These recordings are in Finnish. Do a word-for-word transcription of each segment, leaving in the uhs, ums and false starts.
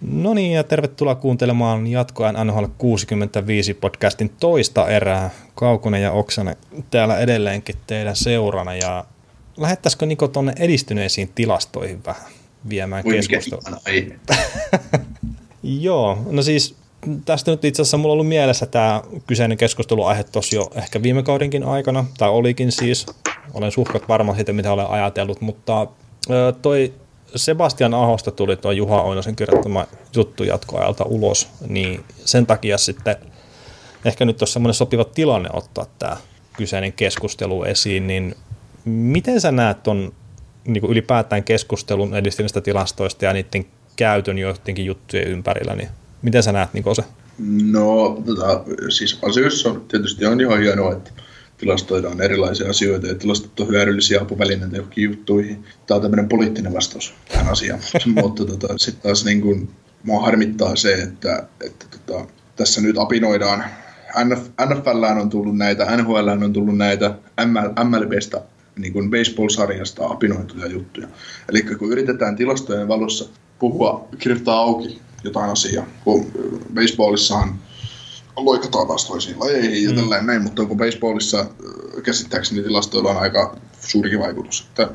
No niin, ja tervetuloa kuuntelemaan jatkoajan Anohalle kuusikymmentäviisi podcastin toista erää. Kaukunen ja Oksanen täällä edelleenkin teidän seurana, ja lähettäisikö Niko tuonne edistyneisiin tilastoihin vähän viemään keskustelua? Joo, no siis tästä nyt itse asiassa mulla on ollut mielessä tämä kyseinen keskusteluaihe tuossa jo ehkä viime kaudenkin aikana, tai olikin siis, olen suhkat varma siitä mitä olen ajatellut, mutta toi Sebastian Ahosta tuli tuo Juha Oinosen kirjoittama juttu jatkoajalta ulos, niin sen takia sitten ehkä nyt olisi semmoinen sopiva tilanne ottaa tämä kyseinen keskustelu esiin, niin miten sä näet tuon niin kuin ylipäätään keskustelun edistyneistä tilastoista ja niiden käytön joidenkin juttujen ympärillä, niin miten sä näet Niko se? No tota, siis asioissa on tietysti on ihan hienoa, että tilastoidaan erilaisia asioita ja tilastot on hyödyllisiä apuvälineitä johonkin juttuihin. Tämä on tämmöinen poliittinen vastaus tähän asiaan, mutta tota, sitten taas niin kun, mua harmittaa se, että, että tota, tässä nyt apinoidaan. N F L:ään on tullut näitä, N H L:ään on tullut näitä, M L B:stä niin kuin baseball-sarjasta apinoituja juttuja. Eli kun yritetään tilastojen valossa puhua, kirjoittaa auki jotain asiaa, kun baseballissahan loikataan taas toisiin lajeihin ja tällainen näin, mutta kun baseballissa käsittääkseni tilastoilla on aika suurikin vaikutus, että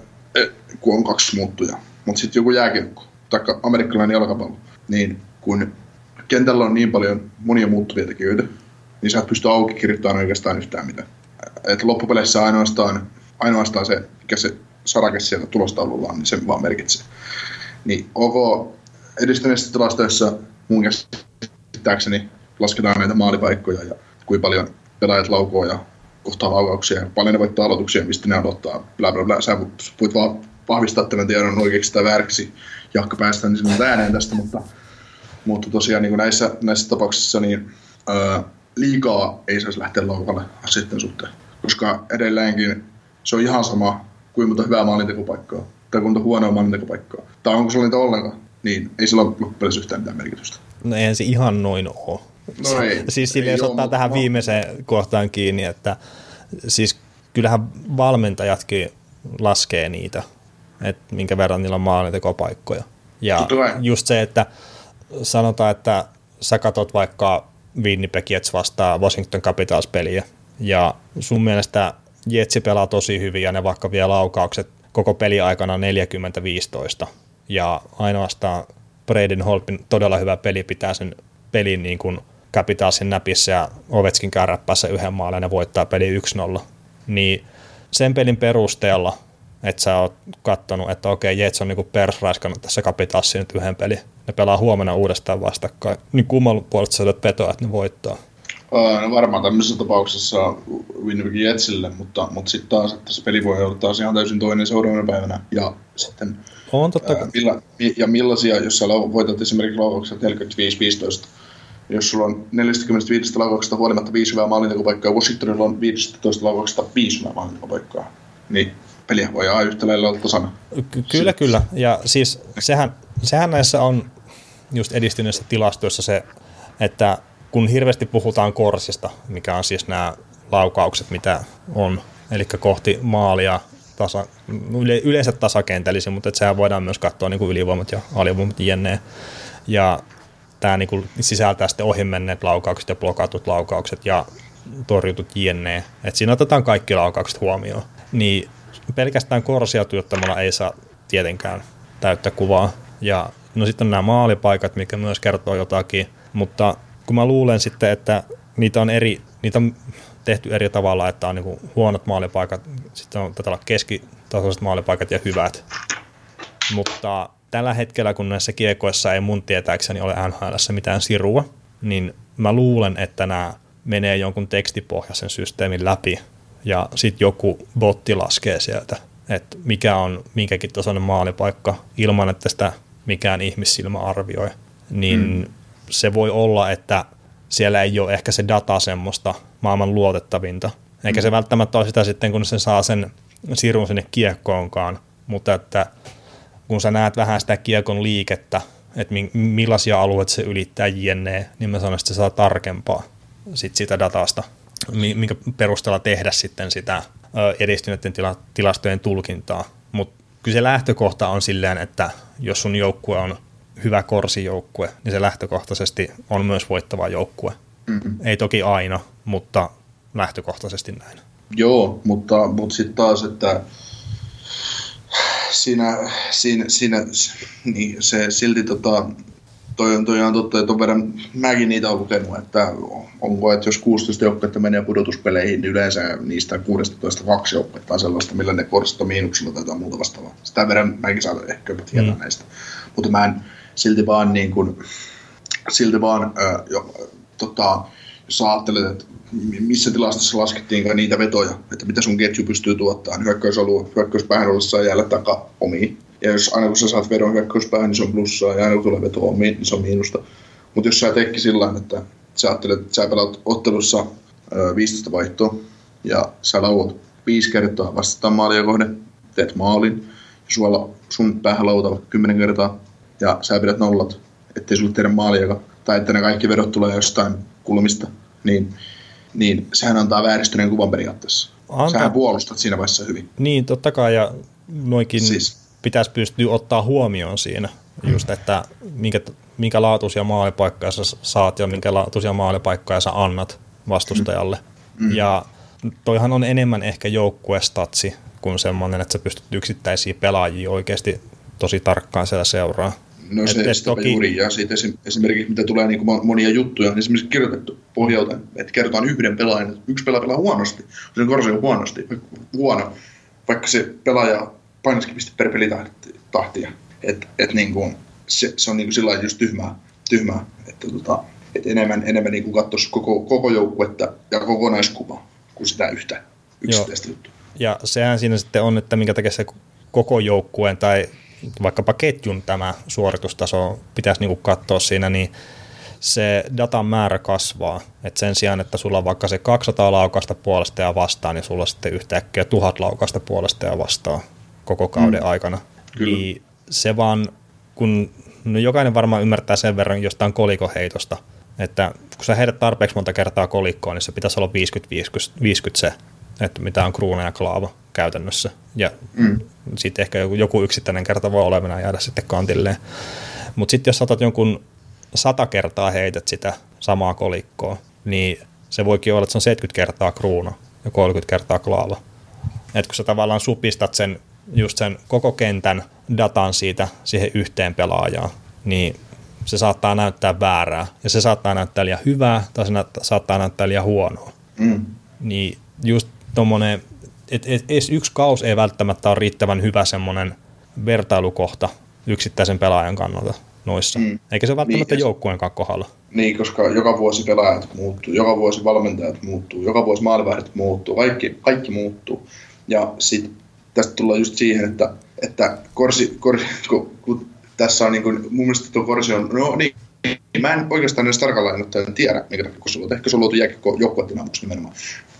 kun on kaksi muuttujaa, mutta sitten joku jääkiekko, tai amerikkalainen jalkapallo, niin kun kentällä on niin paljon monia muuttuvia tekijöitä, niin sä et pysty auki kirjoittamaan oikeastaan yhtään mitään. Et loppupeleissä ainoastaan, ainoastaan se, mikä se sarake siellä tulostaululla on, niin se vaan merkitsee. Niin onko edistyneessä tilastoissa mun käsittääkseni lasketaan näitä maalipaikkoja ja kuinka paljon pelaajat laukoo ja kohtaa laukauksia ja paljon ne voittaa aloituksia, mistä ne odottaa. Blä, blä, blä. Sä voit vaan vahvistaa tämän tiedon oikeaksi tai vääräksi, jahka päästään niin sinne ääneen tästä, mutta, mutta tosiaan niin näissä, näissä tapauksissa niin, öö, liikaa ei saisi lähteä laukalle asioiden suhteen, koska edelleenkin se on ihan sama kuin monta hyvää maalintekopaikkaa tai kuin monta huonoa maalintekopaikkaa. Tai onko sulla niitä ollenkaan, niin ei sillä ole loppupeleissä yhtään mitään merkitystä. No eihän se ihan noin ole. No ei, siis sille, jos ottaa tähän mä... viimeiseen kohtaan kiinni, että siis kyllähän valmentajatkin laskee niitä, että minkä verran niillä on maalintekopaikkoja. Ja just se, että sanotaan, että sä katot vaikka Winnipeg Jets vastaa Washington Capitals -peliä ja sun mielestä Jetsi pelaa tosi hyvin ja ne vaikka vie laukaukset koko peli aikana neljäkymmentä viisitoista ja ainoastaan Braden Holpyn todella hyvä peli pitää sen pelin niin kuin Capitalsin näpissä ja Ovechkin kärräppässä yhden maalla ja ne voittaa peli yksi nolla. Niin sen pelin perusteella, että sä oot kattonut, että okei, Jets on niinku persraiskannut tässä Capitalsin nyt yhden pelin. Ne pelaa huomenna uudestaan vastakkain. Niin kumman puolesta sä otat petoa, että ne voittaa? No varmaan tämmöisessä tapauksessa Winnipeg Jetsille, mutta, mutta sitten taas, että se peli voi olla taas ihan täysin toinen seuraavana päivänä. Ja sitten on totta ää, milla, ja millaisia, jos sä voitat esimerkiksi laukauksia neljäkymmentäviisi viisitoista, jos sulla on neljäkymmentäviisi laukauksesta huolimatta viisi hyvää maalintekopaikkaa, Washingtonilla on viisitoista laukauksesta viisi hyvää maalintekopaikkaa, niin peliä voi jää yhtä lailla olla tasana. Kyllä, kyllä. Ja siis sehän, sehän näissä on just edistyneissä tilastoissa se, että kun hirveästi puhutaan Korsista, mikä on siis nämä laukaukset, mitä on, eli kohti maalia, tasa, yleensä tasakentällisiä, mutta et sehän voidaan myös katsoa niin kuin ylivoimat ja alivoimat jne. Ja tämä niin kuin sisältää sitten ohimenneet laukaukset ja blokatut laukaukset ja torjutut jne. Et siinä otetaan kaikki laukaukset huomioon. Niin pelkästään Korsia tuottamalla ei saa tietenkään täyttä kuvaa. Ja no sitten on nämä maalipaikat, mikä myös kertoo jotakin, mutta kun mä luulen sitten, että niitä on, eri, niitä on tehty eri tavalla, että on niin huonot maalipaikat, sitten on tätä olla keskitasoiset maalipaikat ja hyvät. Mutta tällä hetkellä, kun näissä kiekoissa ei mun tietääkseni ole N H L:ssä mitään sirua, niin mä luulen, että nämä menee jonkun tekstipohjaisen systeemin läpi ja sitten joku botti laskee sieltä, että mikä on minkäkin tasoinen maalipaikka ilman, että sitä mikään ihmissilmä arvioi, niin mm. se voi olla, että siellä ei ole ehkä se data semmoista maailman luotettavinta. Eikä se välttämättä ole sitä sitten, kun se saa sen sirun sinne kiekkoonkaan, mutta että kun sä näet vähän sitä kiekon liikettä, että millaisia alueita se ylittää jne, niin mä sanon, että se saa tarkempaa sit sitä datasta, minkä perusteella tehdä sitten sitä edistyneiden tila- tilastojen tulkintaa. Mutta kyllä se lähtökohta on silleen, että jos sun joukkue on hyvä Korsi-joukkue, niin se lähtökohtaisesti on myös voittava joukkue. Mm-hmm. Ei toki aina, mutta lähtökohtaisesti näin. Joo, mutta, mutta sitten taas, että siinä, siinä, siinä niin se silti tota, toi on, toi on totta, että ton verran mäkin niitä on lukenut, että onko, että jos kuusitoista joukkuetta menee pudotuspeleihin, niin yleensä niistä kuusitoista kaksi joukkuetta on sellaista, millä ne korsittaa miinuksilla tai jotain muuta vastaavaa. Sitä verran mäkin saa ehkä jopa tietää mm. näistä. Mutta mä en silti vaan niin kuin, silti vaan, äh, jo, tota, jos sä ajattelet, että missä tilastossa laskettiin niitä vetoja, että mitä sun ketju pystyy tuottamaan, hyökkäysalue, hyökkäyspäähän ollessa saa jäällä takaa omiin. Ja jos aina kun sä saat vedon hyökkäyspäähän, niin se on plussaa, ja aina kun tulee veto omiin, niin se on miinusta. Mutta jos sä tekki sillä tavalla, että sä ajattelet, että sä pelaat ottelussa viisitoista vaihtoa, ja sä lauot viisi kertaa vastataan maalia kohden, teet maalin, ja sulla, sun päähän lautaa kymmenen kertaa, ja sä pidät nollat, ettei sulle tehdä maalia, tai että ne kaikki vedot tulee jostain kulmista, niin... niin sehän antaa vääristyneen kuvan periaatteessa. Anta. Sähän puolustat siinä vaiheessa hyvin. Niin, totta kai, ja noinkin siis pitäisi pystyä ottaa huomioon siinä, just että minkä, minkä laatuisia maalipaikkaa sä saat ja minkä laatuisia maalipaikkaa sä annat vastustajalle. Mm. Ja toihan on enemmän ehkä joukkuestatsi kuin semmoinen, että sä pystyt yksittäisiä pelaajia oikeasti tosi tarkkaan siellä seuraa. No se, et, sitä toki... juuri, ja siitä esimerkiksi mitä tulee niin kuin monia juttuja, niin esimerkiksi kirjoitettu pohjalta, että kerrotaan yhden pelaajan, että yksi pelaaja pelaa huonosti, se on Korsi huonosti, huono, vaikka se pelaaja painaskin piste per pelitahtia. Että et niin kuin, se, se on niin kuin sillä lailla just tyhmää, tyhmää. Että tota, et enemmän, enemmän niin kuin katsoisi koko, koko joukkuetta ja kokonaiskuvaa kuin sitä yhtä yksittäistä juttua. Ja sehän siinä sitten on, että minkä takia se koko joukkueen tai vaikkapa ketjun tämä suoritustaso pitäisi niinku katsoa siinä, niin se datan määrä kasvaa. Et sen sijaan, että sulla on vaikka se kaksisataa laukasta puolesta ja vastaan, niin sulla sitten yhtäkkiä tuhat laukasta puolesta ja vastaan koko kauden mm. aikana. Kyllä. Niin se vaan, kun no jokainen varmaan ymmärtää sen verran jostain kolikoheitosta, että kun sä heidät tarpeeksi monta kertaa kolikkoon, niin se pitäisi olla viisikymmentä viisikymmentä se, että mitä on kruuna ja klaava käytännössä. Ja mm. sitten ehkä joku, joku yksittäinen kerta voi olevana jäädä sitten kantilleen. Mutta sitten jos saatat jonkun sata kertaa heität sitä samaa kolikkoa, niin se voikin olla, että se on seitsemänkymmentä kertaa kruuna ja kolmekymmentä kertaa klaava. Et kun sä tavallaan supistat sen, just sen koko kentän datan siitä siihen yhteen pelaajaan, niin se saattaa näyttää väärää. Ja se saattaa näyttää liian hyvää tai se saattaa näyttää liian huonoa. Mm. Niin just tommonen, että et, et yksi kausi ei välttämättä ole riittävän hyvä semmoinen vertailukohta yksittäisen pelaajan kannalta noissa. Mm. Eikä se välttämättä niin, joukkueenkaan kohdalla. Niin, koska joka vuosi pelaajat muuttuu, joka vuosi valmentajat muuttuu, joka vuosi maalivahdit muuttuu, kaikki, kaikki muuttuu. Ja sitten tästä tullaan just siihen, että, että korsi, korsi, kun, kun tässä on niin kuin, mun mielestä tuo Korsi on, no niin, mä en oikeastaan edes tarkalleen ottaen tiedä, mikä takia se on. Ehkä se on luotu jääkiekko joukkueiden ammuksi nimenomaan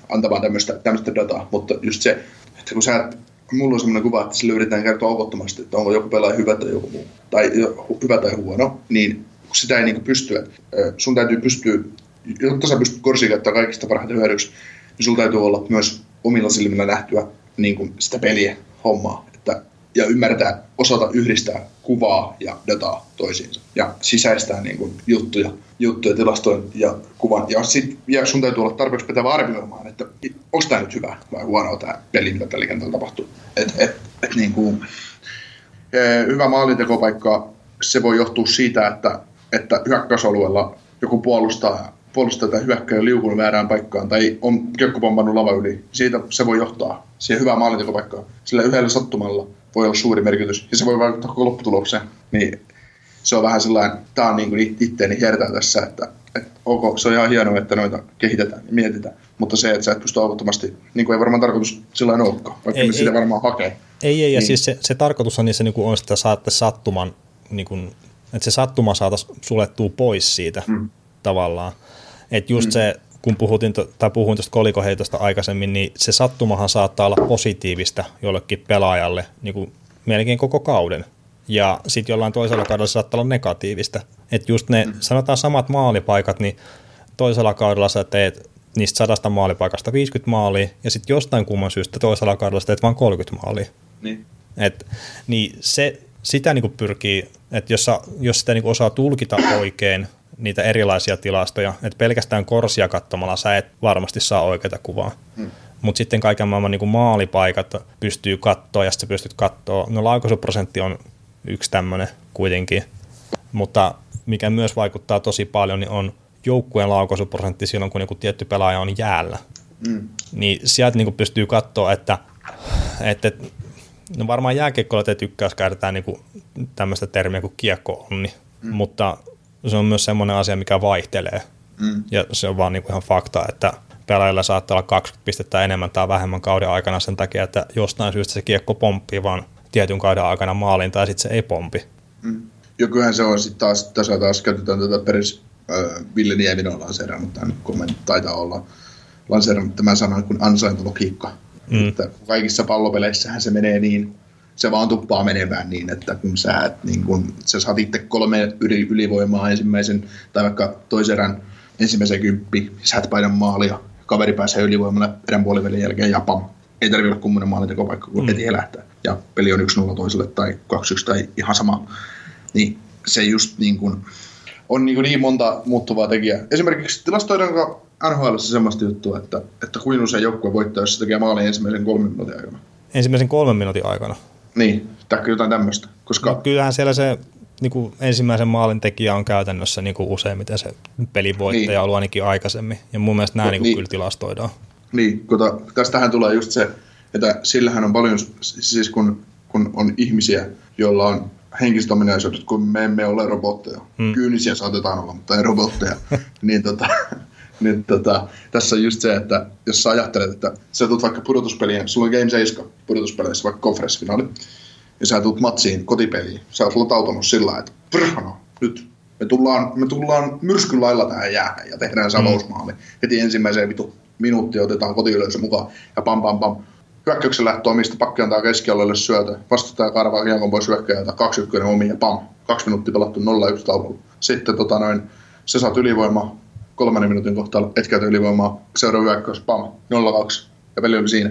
antamaan tämmöistä, tämmöistä dataa, mutta just se, että kun sä, mulla on semmoinen kuva, että sille yritetään kertoa aukottomasti, että onko joku pelaaja hyvä tai joku muu, tai hyvä tai huono, niin kun sitä ei niin pysty, että sun täytyy pystyä, jotta sä pystyt Korsiin käyttää kaikista parhaiten hyödyksi, niin sulla täytyy olla myös omilla silmillä nähtyä niin kuin sitä peliä, hommaa, että, ja ymmärtää, osata yhdistää kuvaa ja dataa toisiinsa, ja sisäistää niin kuin juttuja, juttuja, tilastoja ja kuvan. Ja sitten ja sun täytyy olla tarpeeksi pätevä arvioimaan, että onko tämä nyt hyvä vai huonoa tämä peli, mitä tällä kentällä tapahtuu. Et, et, et niin kuin, hyvä maalintekopaikka, se voi johtua siitä, että, että hyökkäysalueella joku puolustaa, puolustaa tätä hyökkäjä liukun väärään paikkaan tai on kökköpompannut lava yli. Siitä se voi johtaa siihen hyvään maalintekopaikkaan. Sillä yhdellä sattumalla voi olla suuri merkitys ja se voi vaikuttaa koko lopputulokseen. Niin se on vähän sellainen, tämä on niin kuin itteeni hiertää tässä, että, että ok, se on ihan hienoa, että noita kehitetään ja mietitään, mutta se, että sä et pysty aukottomasti, niin kuin ei varmaan tarkoitus sellainen olekaan, vaikka ei, me ei, sitä varmaan hakee. Ei, ei, ja niin. Siis se, se tarkoitushan niin se niin kuin on, että saatte sattuman, niin kuin, että se sattuma saataisiin sulettua pois siitä mm. tavallaan. Että just mm. se, kun puhutin, tai puhuin tuosta kolikoheitosta aikaisemmin, niin se sattumahan saattaa olla positiivista jollekin pelaajalle niin kuin melkein koko kauden. Ja sitten jollain toisella kaudella se saattaa olla negatiivista. Että just ne, sanotaan samat maalipaikat, niin toisella kaudella sä teet niistä sadasta maalipaikasta viisikymmentä maalia, ja sitten jostain kumman syystä toisella kaudella sä teet vain kolmekymmentä maalia. Niin. Et, niin se, sitä niin kuin pyrkii, että jos, jos sitä niin kuin osaa tulkita oikein niitä erilaisia tilastoja, että pelkästään Korsia katsomalla sä et varmasti saa oikeata kuvaa. Hmm. Mutta sitten kaiken maailman niin kuin maalipaikat pystyy kattoa ja sitten pystyt kattoa. No laukaisuprosentti on yksi tämmöinen kuitenkin, mutta mikä myös vaikuttaa tosi paljon, niin on joukkueen laukaisuprosentti silloin, kun niinku tietty pelaaja on jäällä. Mm. Niin sieltä niinku pystyy katsoa, että, että no varmaan jääkiekkoilla te tykkäys käytetään niinku tämmöistä termiä kuin kiekko-onni, mm. mutta se on myös semmoinen asia, mikä vaihtelee. Mm. Ja se on vaan niinku ihan fakta, että pelaajilla saattaa olla kaksikymmentä pistettä enemmän tai vähemmän kauden aikana sen takia, että jostain syystä se kiekko pomppii vaan tietyn kauden aikana maaliin tai sitten se ei pompi. Mm. Ja kyllähän se on sitten taas, tässä taas käytetään tätä peris, äh, Ville Nieminen on lanseerannut tämän kommentin, taitaa olla lanseerannut tämän sanan kuin ansaintologiikka. Mm. Että kaikissa pallopeleissähän se menee niin, se vaan tuppaa menevään niin, että kun sä, et, niin kun, sä saat itse kolme yli, ylivoimaa ensimmäisen tai vaikka toiserän ensimmäisen kymppi, sä et paidan maalia, kaveri pääsee ylivoimalle erän puolivälin jälkeen ja pam. Ei tarvitse olla kummoinen maalintekopaikka, kun mm. heti lähtee. Ja peli on yksi nolla toiselle tai kaksi yksi tai ihan sama. Niin, se just niin kuin, on niin, kuin niin monta muuttuvaa tekijää. Esimerkiksi tilastoidaanko N H L:ssä semmoista juttua, että, että kuin usein joukkue voittaa, jos se tekee maalin ensimmäisen kolmen minuutin aikana? Ensimmäisen kolmen minuutin aikana? Niin, tai jotain tämmöistä. Koska... No, kyllähän siellä se niin kuin ensimmäisen maalin tekijä on käytännössä niin kuin useimmiten se pelivoittaja niin. Ollut ainakin aikaisemmin. Ja mun mielestä nämä no, niin kuin niin. Kyllä tilastoidaan. Niin, kun tästähän tulee just se, että sillähän on paljon, siis kun, kun on ihmisiä, joilla on henkiset ominaisuudet, kun me emme ole robotteja. Hmm. Kyynisiä saatetaan olla, mutta ei robotteja. niin, tota, niin tota, tässä on just se, että jos sä ajattelet, että sä tulet vaikka pudotuspeliin, sulla on Game seitsemän pudotuspeleissä, vaikka konferenssifinaali, ja sä tulet matsiin kotipeliin, sä oot lotautunut sillä, että prrhano, nyt me tullaan, me tullaan myrskyn lailla tähän jäähän ja tehdään savausmaali. Hmm. Heti ensimmäiseen vitu minuuttia otetaan kotiyleisö mukaan ja pam pam pam. Hyökkäyksen lähtö on, mistä pakki antaa keskialueelle syötö. Vastustaja karvaa kiekon pois hyökkäjältä, kaksi yksi omiin ja pam. Kaksi minuuttia pelattu, nolla yksi taululla. Sitten tota noin, sä saat ylivoimaa, kolmannen minuutin kohtaa et käytä ylivoimaa, seuraava hyökkäys, pam, nolla kaksi ja peli oli siinä.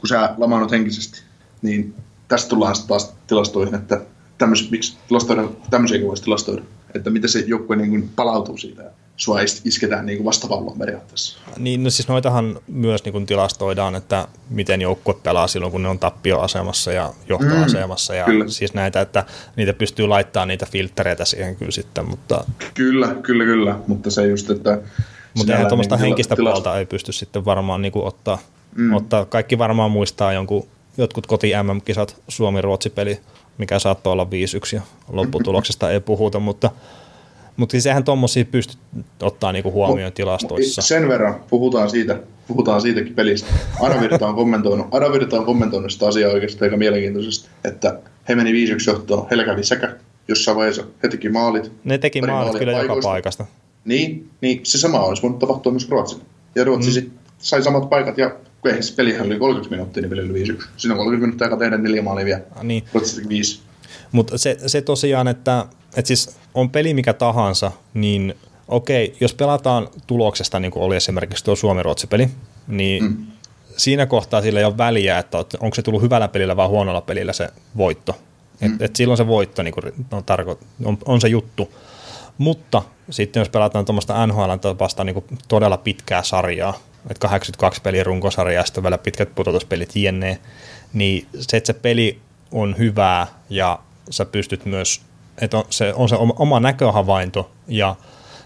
Kun sä lamaanut henkisesti, niin tästä tullaan sitten taas tilastoihin, että tämmöisiä, miksi tilastoida, tämmöisiäkin voisi tilastoida. Että miten se joukkue niin kuin palautuu siitä. Sua isketään niin kuin vastapallon periaatteessa. Niin, no siis noitahan myös niin kuin tilastoidaan, että miten joukkue pelaa silloin, kun ne on tappioasemassa ja johtoasemassa. Mm, ja kyllä. Siis näitä, että niitä pystyy laittamaan niitä filtreitä siihen kyllä sitten. Mutta... Kyllä, kyllä, kyllä. Mutta se just, että... Mutta eihän tuommoista niin henkistä tilast... puolta ei pysty sitten varmaan niin kuin ottaa, mm. ottaa. Kaikki varmaan muistaa jonkun, jotkut koti-M M-kisat, Suomi-Ruotsi-peli, mikä saattoi olla viisi yksi ja lopputuloksesta ei puhuta, mutta... Mutta siis eihän tuommoisia pysty ottaa niinku huomioon tilastoissa. Sen verran puhutaan, siitä, puhutaan siitäkin pelistä. Aravirta on kommentoinut, Aravirta on kommentoinut sitä asiaa oikeasti aika mielenkiintoisesti, että he meni viisi yksi johtoon, heillä kävi säkä jossain vaiheessa, he teki maalit. Ne teki maalit kyllä paikoista. Joka paikasta. Niin, niin, se sama olisi voinut tapahtua myös Ruotsille. Ja Ruotsi mm. sit sai samat paikat ja eihän se pelihän oli kolmekymmentä minuuttia, niin peli oli viisi yksi. Siinä on kolmekymmentä minuuttia, joka tehdään neljä maalia vielä. Niin. Ruotsi teki viisi. Mutta se, se tosiaan, että et siis on peli mikä tahansa, niin okei, jos pelataan tuloksesta, niin kuin oli esimerkiksi tuo Suomi-Ruotsi-peli, niin mm. siinä kohtaa sillä ei ole väliä, että onko se tullut hyvällä pelillä vai huonolla pelillä se voitto. Mm. Et, et silloin se voitto niin kuin on, tarko- on, on se juttu. Mutta sitten jos pelataan tuommoista N H L-tapasta niin kuin todella pitkää sarjaa, että kahdeksankymmentäkaksi peliä runkosarjaa ja sitten vielä pitkät pudotuspelit jne, niin se, että se peli on hyvää ja sä pystyt myös, että on se, on se oma, oma näköhavainto ja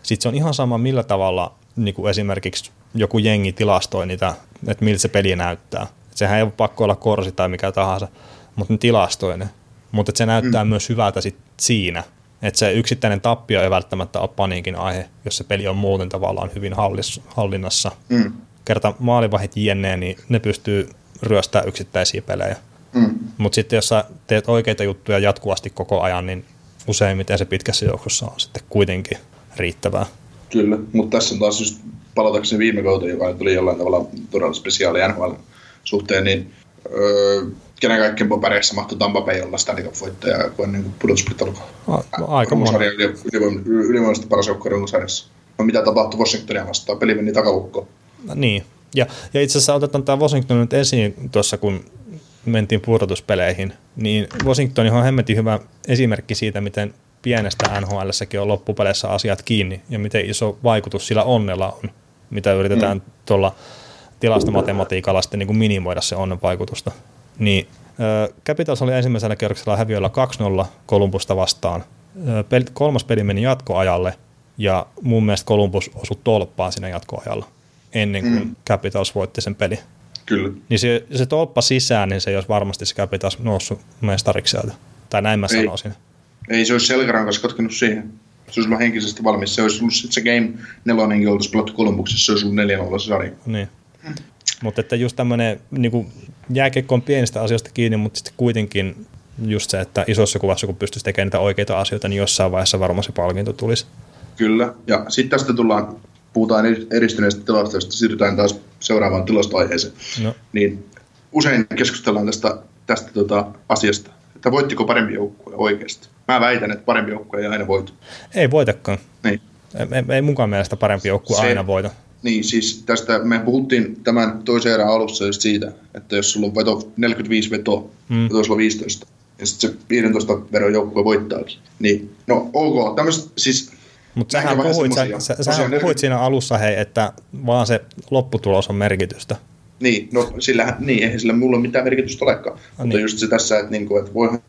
sitten se on ihan sama millä tavalla niin kuin esimerkiksi joku jengi tilastoi niitä, että miltä se peli näyttää. Et sehän ei ole pakko olla Korsi tai mikä tahansa, mutta ne tilastoi ne. Mutta se näyttää mm. myös hyvältä sit siinä, että se yksittäinen tappio ei välttämättä ole paniikin aihe, jos se peli on muuten tavallaan hyvin hallis, hallinnassa. Mm. Kerta maalivahit jne, niin ne pystyy ryöstämään yksittäisiä pelejä. Mm. Mutta sitten jos sä teet oikeita juttuja jatkuvasti koko ajan, niin useimmiten se pitkässä joukossa on sitten kuitenkin riittävää. Kyllä, mutta tässä on taas just palatakseni viime kauteen, joka tuli jollain tavalla todella spesiaali N H L suhteen, niin öö, kenen kaikkien papereissa mahtui Tampa Bay olla Stanley Cup-voittaja, kun on niin pudotuspelit alkaa. Aika moni. Ylivoimaisesti paras joukko runkosarjassa. No mitä tapahtui Washingtonia vastaan? Peli meni takalukkoon. No, niin, ja, ja itse asiassa otetaan tämä Washington nyt esiin tuossa, kun mentiin pudotuspeleihin, niin Washington on hemmetin hyvä esimerkki siitä, miten pienestä N H L:ssäkin on loppupeleissä asiat kiinni ja miten iso vaikutus sillä onnella on, mitä yritetään mm. tuolla tilastomatematiikalla sitten niin kuin minimoida se onnen vaikutusta. Niin, äh, Capitals oli ensimmäisellä kierroksella häviöllä kaksi nolla Columbusta vastaan. Äh, peli, kolmas peli meni jatkoajalle ja mun mielestä Columbus osui tolppaan siinä jatkoajalla ennen kuin mm. Capitals voitti sen pelin. Kyllä. Niin se, se tolppa sisään, niin se ei olisi varmasti se Capitals noussut mestariksi sieltä. Tai näin mä ei, sanoisin. Ei se olisi selkäran kanssa katkenut siihen. Se olisi ollut henkisesti valmis. Se olisi ollut sitten se game nelonenkin oltaisi pelattu Columbuksessa. Se olisi ollut neljä nolla sarja. Niin. Mm. Mutta että just tämmöinen niin jääkiekko on pienistä asioista kiinni, mutta sitten kuitenkin just se, että isossa kuvassa kun pystyisi tekemään niitä oikeita asioita, niin jossain vaiheessa varmaan se palkinto tulisi. Kyllä. Ja sitten tästä tullaan, puhutaan edistyneistä tilastoista, siirrytään taas seuraavaan tilastoaiheeseen. No. Niin usein keskustellaan tästä, tästä tota asiasta, että voittiko parempi joukkue oikeasti. Mä väitän, että parempi joukkue ei aina voita. Ei voitakaan. Niin. Ei, ei mukaan mielestä parempi joukkue se aina voita. Niin, siis tästä me puhuttiin tämän toisen erään alussa just siitä, että jos sulla on veto, neljäkymmentäviisi vetoa, mm. ja toisella viisitoista, ja sitten se viisitoista veron joukkue voittaakin. Niin, no ok, tämmöistä siis... Mutta sähän puhuit, sä, sä, sähän puhuit siinä alussa, hei, että vaan se lopputulos on merkitystä. Niin, no sillä, niin, eihän sillä mulla mitään merkitystä olekaan. Ah, mutta niin. Just se tässä, että, niinku, että voihan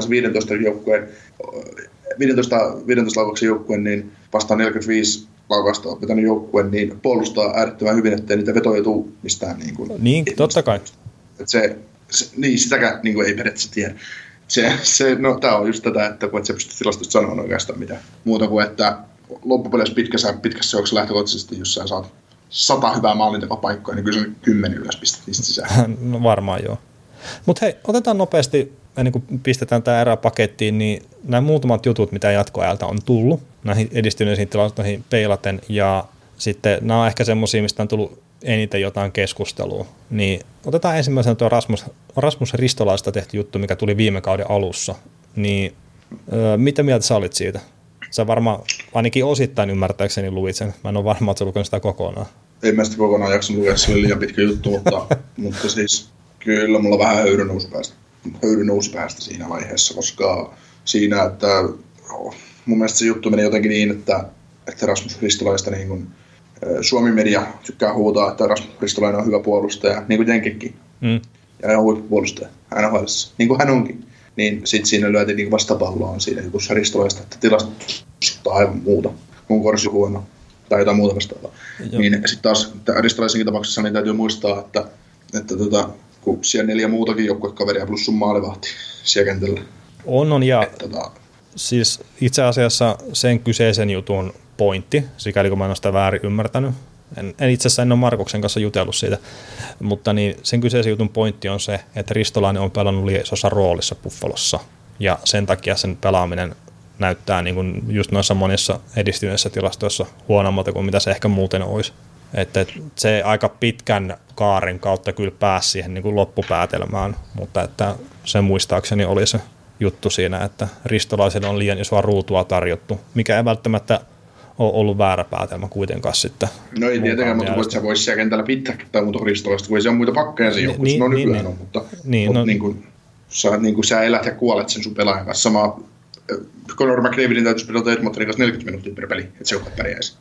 se viisitoista joukkueen, viisitoista, viisitoista laukauksen joukkueen, niin vastaan neljäkymmentäviisi laukasta on vetänyt joukkueen, niin puolustaa äärettömän hyvin, ettei niitä vetoja tule mistään. Niinku, niin, totta kai. Et se, se, niin, sitäkään niinku, ei periaatteessa tiedä. Se, se, no tää on just tätä, että kun et sä pystyt tilastosta sanomaan oikeastaan mitään muuta kuin, että loppupeleissä pitkässä, pitkässä jouksessa lähtökohtaisesti, jos sä saat sata hyvää maalintekopaikkoa, niin kyllä se on kymmenen ylöspistä niistä sisään. No varmaan joo. Mutta hei, otetaan nopeasti, ennen kuin pistetään tää erää pakettiin, niin nämä muutamat jutut, mitä jatkoajalta on tullut, näihin edistyneisiin tilastoihin peilaten, ja sitten nämä on ehkä semmosia, mistä on tullut eniten jotain keskustelua, niin otetaan ensimmäisenä tuo Rasmus, Rasmus Ristolaista tehty juttu, mikä tuli viime kauden alussa, niin öö, mitä mieltä sä olit siitä? Sä varmaan ainakin osittain ymmärtääkseni luit sen, mä en ole varma, että sä lukenut sitä kokonaan. Ei mä sitä kokonaan jaksan lukea, se oli liian pitkä juttu, mutta, mutta siis kyllä mulla vähän höyry nousi päästä, höyry nousi päästä siinä vaiheessa, koska siinä, että no, mun mielestä se juttu meni jotenkin niin, että, että Rasmus Ristolaista niin kuin Suomi-media tykkää huutaa, että Rasmus Ristolainen on hyvä puolustaja, niin kuin Jenkekin. Mm. Ja hän on huippupuolustaja N H L:ssä, niin kuin hän onkin. Niin sitten siinä lyötiin niin vastapalloon siinä joku Ristolaista, että tilasta aivan muuta, kun Korsi huono tai jotain muuta vastaavaa. Niin sitten taas Ristolaisenkin tapauksessa niin täytyy muistaa, että, että tota, kun siellä neljä muutakin joukkuekaveria plus sun maalivahti siellä kentällä. On, on ja et, tota, siis itse asiassa sen kyseisen jutun pointti, sikäli kun mä en ole sitä väärin ymmärtänyt. En, en itse asiassa en ole Markuksen kanssa jutellut siitä, mutta niin sen kyseisen jutun pointti on se, että Ristolainen on pelannut liian isossa roolissa Buffalossa, ja sen takia sen pelaaminen näyttää niin kuin just noissa monissa edistyneissä tilastoissa huonommalta kuin mitä se ehkä muuten olisi. Että se aika pitkän kaaren kautta kyllä pääsi siihen niin kuin loppupäätelmään, mutta että se muistaakseni oli se juttu siinä, että Ristolaiselle on liian isoa ruutua tarjottu, mikä ei välttämättä on ollut väärä päätelmä kuitenkaan sitten. No ei tietenkään, mutta voit sä vois siellä kentällä pitääkin tai muuta Ristolaista, kun ei se ole muita pakkeja sen joku, niin, se on niin, nykyään niin, on, mutta, niin, mutta no, niin kuin, sä, niin kuin, sä elät ja kuolet sen sun pelaajan kanssa. Sama Conor McDavidin täytyisi pelata Edmontonin kanssa neljäkymmentä minuuttia per peli, että se joka pärjäisi.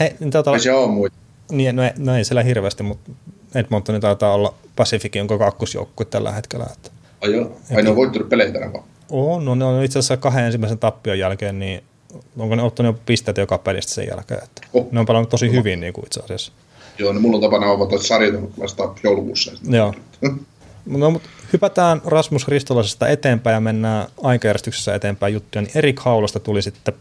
Hei, niin taitaa olla... Ei se ole muita. Niin, no, no ei siellä hirveästi, mutta Edmontonin taitaa olla Pacificin kakkosjoukkue tällä hetkellä. Että... Ai joo, ai ne on voittanut pelejä tänään vaan. On, no ne on itse asiassa kahden ensimmäisen tappion jälkeen, niin onko ne ottanut jo pisteitä joka pelistä sen jälkeen? Että oh. Ne on pelannut tosi hyvin niin kuin itse asiassa. Joo, niin mulla on tapana olla sarjoitunut vasta joulukuussa. Joo. No, mutta hypätään Rasmus Ristolaisesta eteenpäin ja mennään aikajärjestyksessä eteenpäin juttuja. Niin Erik Haulasta tuli sitten,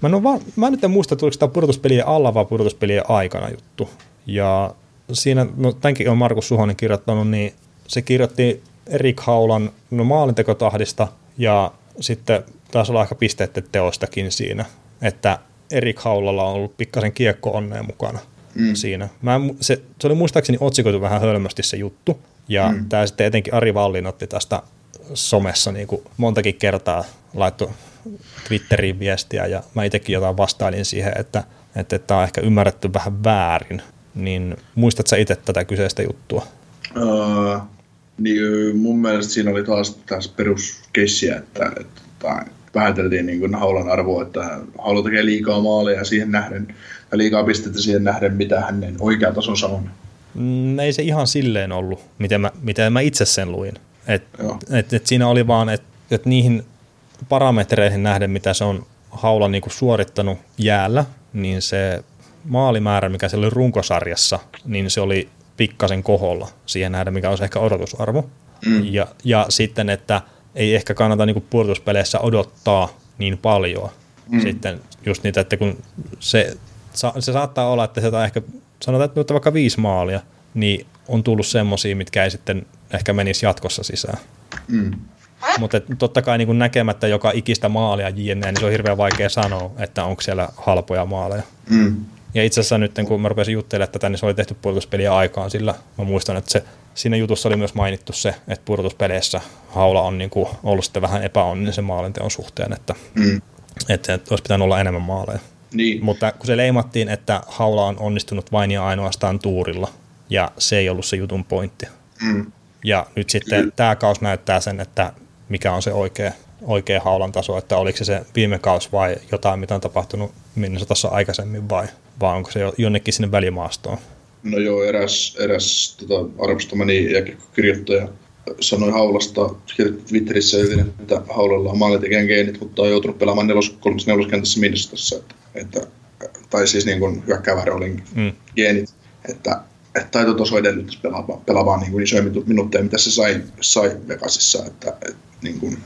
mä en, va... mä en nyt en muista, tuliko tämä pudotuspelien alla vai pudotuspelien aikana juttu. Ja siinä, no tämänkin on Markus Suhonen kirjoittanut, niin se kirjoitti Erik Haulan no, maalintekotahdista ja sitten taisi olla aika pisteiden teostakin siinä, että Erik Haulalla on ollut pikkasen kiekko-onneen mukana mm. siinä. Mä, se, se oli muistaakseni otsikoitu vähän hölmösti se juttu, ja mm. tämä sitten etenkin Ari Vallin otti tästä somessa niin kuin montakin kertaa, laittoi Twitteriin viestiä, ja mä itsekin jotain vastailin siihen, että että tämä on ehkä ymmärretty vähän väärin, niin muistatko sä itse tätä kyseistä juttua? Öö, Niin mun mielestä siinä oli taas tässä peruskeissiä, että, että pääteltiin niin kuin Haulan arvoa, että Haula tekee liikaa maaleja siihen nähden, ja liikaa pistettä siihen nähden, mitä hänen oikea tasonsa on. Mm, ei se ihan silleen ollut, miten mä, miten mä itse sen luin. Et, et, et siinä oli vaan, että et niihin parametreihin nähden, mitä se on Haula niin kuin suorittanut jäällä, niin se maalimäärä, mikä se oli runkosarjassa, niin se oli pikkasen koholla siihen nähden, mikä olisi ehkä odotusarvo. Mm. Ja, ja sitten, että ei ehkä kannata niin kuin pudotuspeleissä odottaa niin paljon. Mm. Sitten just niitä, että kun se, se saattaa olla, että sieltä ehkä, sanotaan, että vaikka viisi maalia, niin on tullut semmoisia, mitkä ei sitten ehkä menisi jatkossa sisään. Mm. Mutta totta kai niin kuin näkemättä joka ikistä maalia jne, niin se on hirveän vaikea sanoa, että onko siellä halpoja maaleja. Mm. Ja itse asiassa nyt, kun mä rupesin juttelemaan tätä, niin se oli tehty pudotuspeliä aikaan, sillä mä muistan, että se, siinä jutussa oli myös mainittu se, että pudotuspeleissä Haula on niin kuin ollut sitten vähän epäonninen sen maalinteon suhteen, että, mm. että, että olisi pitänyt olla enemmän maaleja. Niin. Mutta kun se leimattiin, että Haula on onnistunut vain ja ainoastaan tuurilla, ja se ei ollut se jutun pointti. Mm. Ja nyt sitten tämä kaus näyttää sen, että mikä on se oikea, oikea Haulan taso, että oliko se se viime kaus vai jotain, mitä on tapahtunut Minnesotassa aikaisemmin vai, vai onko se jonnekin sinne välimaastoon? No joo, eräs, eräs tota, arvostamani jääkiekkokirjoittaja sanoi Haulasta, kirjoitti Twitterissä hyvin, että Haulalla on maalitekijän geenit, mutta on joutunut pelaamaan nelos-neloskentässä Minnesotassa, että, että, tai siis niin kuin hyökkäävä roolin mm. geenit, että että taitotaso edellyttäisi pelaamaan, pelaamaan niin kuin isoja minuutteja, mitä se sai, sai Vegasissa. Että, et, niin kuin,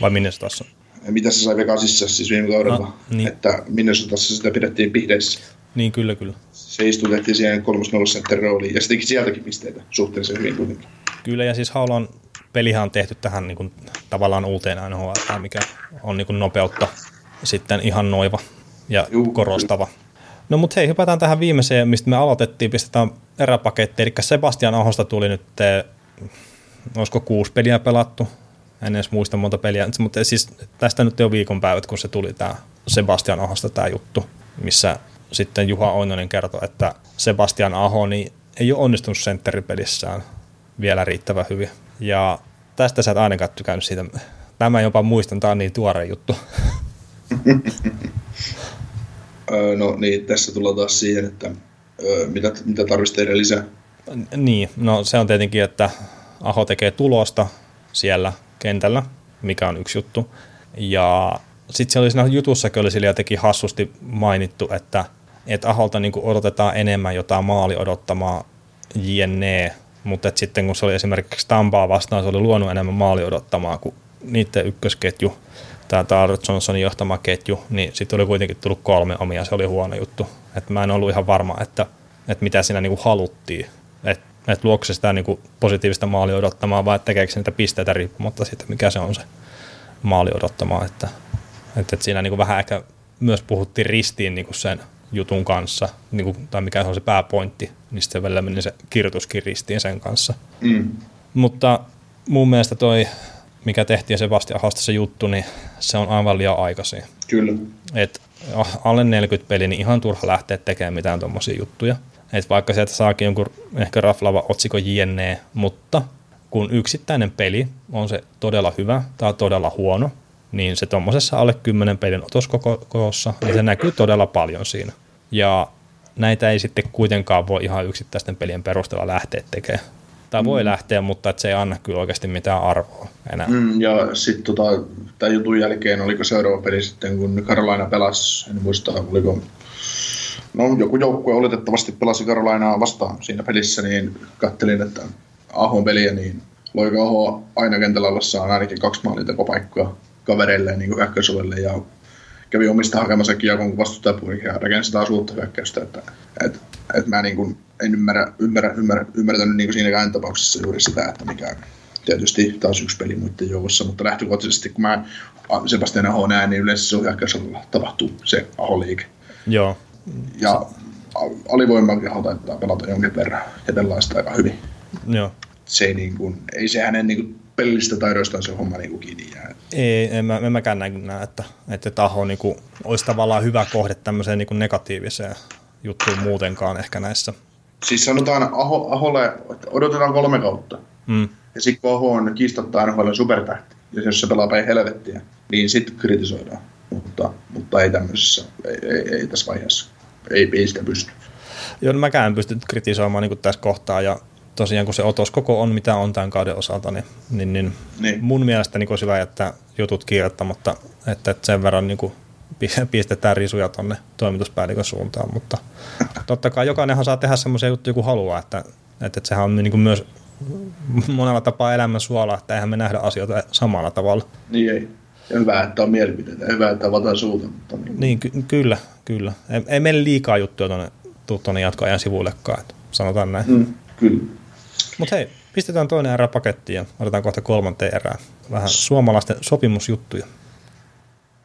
vai Minnesotassa? Mitä se sai Vegasissa, siis viime kaudella. No, niin. Että Minnesotassa sitä pidettiin pihdeissä. Niin, kyllä, kyllä. Se istutettiin siihen kolme nolla sentteri rooliin, ja se teki sieltäkin pisteitä suhteellisen hyvin kuitenkin. Kyllä, ja siis Haulan pelihan on tehty tähän niin kuin, tavallaan uuteen N H L, mikä on niin kuin nopeutta sitten ihan noiva ja Juh, korostava. Kyllä. No mut hei, hypätään tähän viimeiseen, mistä me aloitettiin, pistetään eräpaketti, eli Sebastian Ahosta tuli nyt, olisiko kuusi peliä pelattu, en edes muista monta peliä, mutta siis tästä nyt jo viikonpäivät, kun se tuli tämä Sebastian Ahosta tämä juttu, missä sitten Juha Oinonen kertoi, että Sebastian Aho niin ei ole onnistunut sentteripelissään vielä riittävän hyvin, ja tästä sä et ainakaan tykännyt siitä, tämä jopa muistan, tämä on niin tuore juttu. No niin, tässä tullaan taas siihen, että mitä, mitä tarvitsisi tehdä lisää? Niin, no se on tietenkin, että Aho tekee tulosta siellä kentällä, mikä on yksi juttu. Ja sitten siellä oli siinä jutussa, kun oli sillä jotenkin hassusti mainittu, että, että Aholta niin kuin odotetaan enemmän jotain maali odottamaa jne. Mutta sitten kun se oli esimerkiksi Tampaa vastaan, se oli luonut enemmän maali odottamaa kuin niiden ykkösketju. Tämä Johnsonin johtama ketju, niin sitten oli kuitenkin tullut kolme omia, se oli huono juttu. Et mä en ollut ihan varma, että, että mitä siinä niinku haluttiin. Että et luokko se sitä niinku positiivista maalia odottamaan, vai tekeekö se niitä pisteitä riippumatta siitä, mikä se on se maali odottamaan. Että et, et siinä niinku vähän ehkä myös puhuttiin ristiin niinku sen jutun kanssa, niinku, tai mikä se on se pääpointti, niin sitten välillä meni se kirjoituskin ristiin sen kanssa. Mm. Mutta mun mielestä toi... mikä tehtiin Sebastian Ahosta se juttu, niin se on aivan liian aikaisin. Kyllä. Et alle neljäkymmentä peli, niin ihan turha lähteä tekemään mitään tuommoisia juttuja. Et vaikka sieltä saakin jonkun ehkä raflava otsikko jne, mutta kun yksittäinen peli on se todella hyvä tai todella huono, niin se tuommoisessa alle kymmenen pelin otoskokoossa, niin se näkyy todella paljon siinä. Ja näitä ei sitten kuitenkaan voi ihan yksittäisten pelien perusteella lähteä tekemään. Tai voi mm. lähteä, mutta et se ei anna kyllä oikeasti mitään arvoa enää. Mm, ja sitten tota, tämän jutun jälkeen, oliko seuraava peli sitten, kun Carolina pelasi, en muista, oliko... No, joku joukkue oletettavasti pelasi Carolinaa vastaan siinä pelissä, niin kattelin, että Ahon peliä, niin loiko Aho aina kentällä ollessaan ainakin kaksi maalintekopaikkaa kavereille, niin kuin äkkösovelle, ja kävi omista hakemassa kiekon, kun vastustaja puolikin, ja rakensi taas uutta hyökkäystä, että... Et, et mä niin kuin... En ymmärrä, ymmärrä, ymmärrä, ymmärtänyt niin siinäkään tapauksessa juuri sitä, että mikä tietysti taas yksi peli muiden joukossa, mutta lähtökohtaisesti kun mä Sebastian Aho näen, niin yleensä se on hyökkäysalueella tapahtuu se Aho-liike. Joo. Ja alivoimaankin Aho taitaa pelata jonkin verran ja tällaista aika hyvin. Joo. Se ei, niin kuin, ei se hänen niin pelistä taidoistaan se homma niin kiinni jää. Ei, en, mä, en mäkään näe, että, että Aho niin kuin, olisi tavallaan hyvä kohde tämmöiseen niin kuin negatiiviseen juttuun muutenkaan ehkä näissä. Siis sanotaan Aholle, että odotetaan kolme kautta. Mm. ja sitten kun Aho on kiistatta N H L:n supertähti, ja jos se pelaa päin helvettiä, niin sitten kritisoidaan. Mutta, mutta ei tämmöisessä, ei, ei, ei tässä vaiheessa, ei, ei sitä pysty. Joo, no mäkään en pysty kritisoimaan niin kuin tässä kohtaa, ja tosiaan kun se otoskoko on, mitä on tämän kauden osalta, niin, niin, niin, niin. mun mielestä niin olisi hyvä jättää jutut kirjoittamatta, että, että sen verran niin kuin pistetään risuja tuonne toimituspäällikön suuntaan, mutta totta kai jokainenhan saa tehdä semmoisia juttuja kuin haluaa, että, että sehän on niin kuin myös monella tapaa elämän suola, että eihän me nähdä asioita samalla tavalla. Niin ei. Ja hyvä, että on mielipiteitä, hyvä, että avataan suuta. Mutta niin, niin ky- kyllä, kyllä. Ei, ei meillä liikaa juttuja tuonne, tuonne jatkoajan sivuillekaan, että sanotaan näin. Mm, kyllä. Mutta hei, pistetään toinen erä pakettiin ja otetaan kohta kolmanteen erään. Vähän suomalaisten sopimusjuttuja.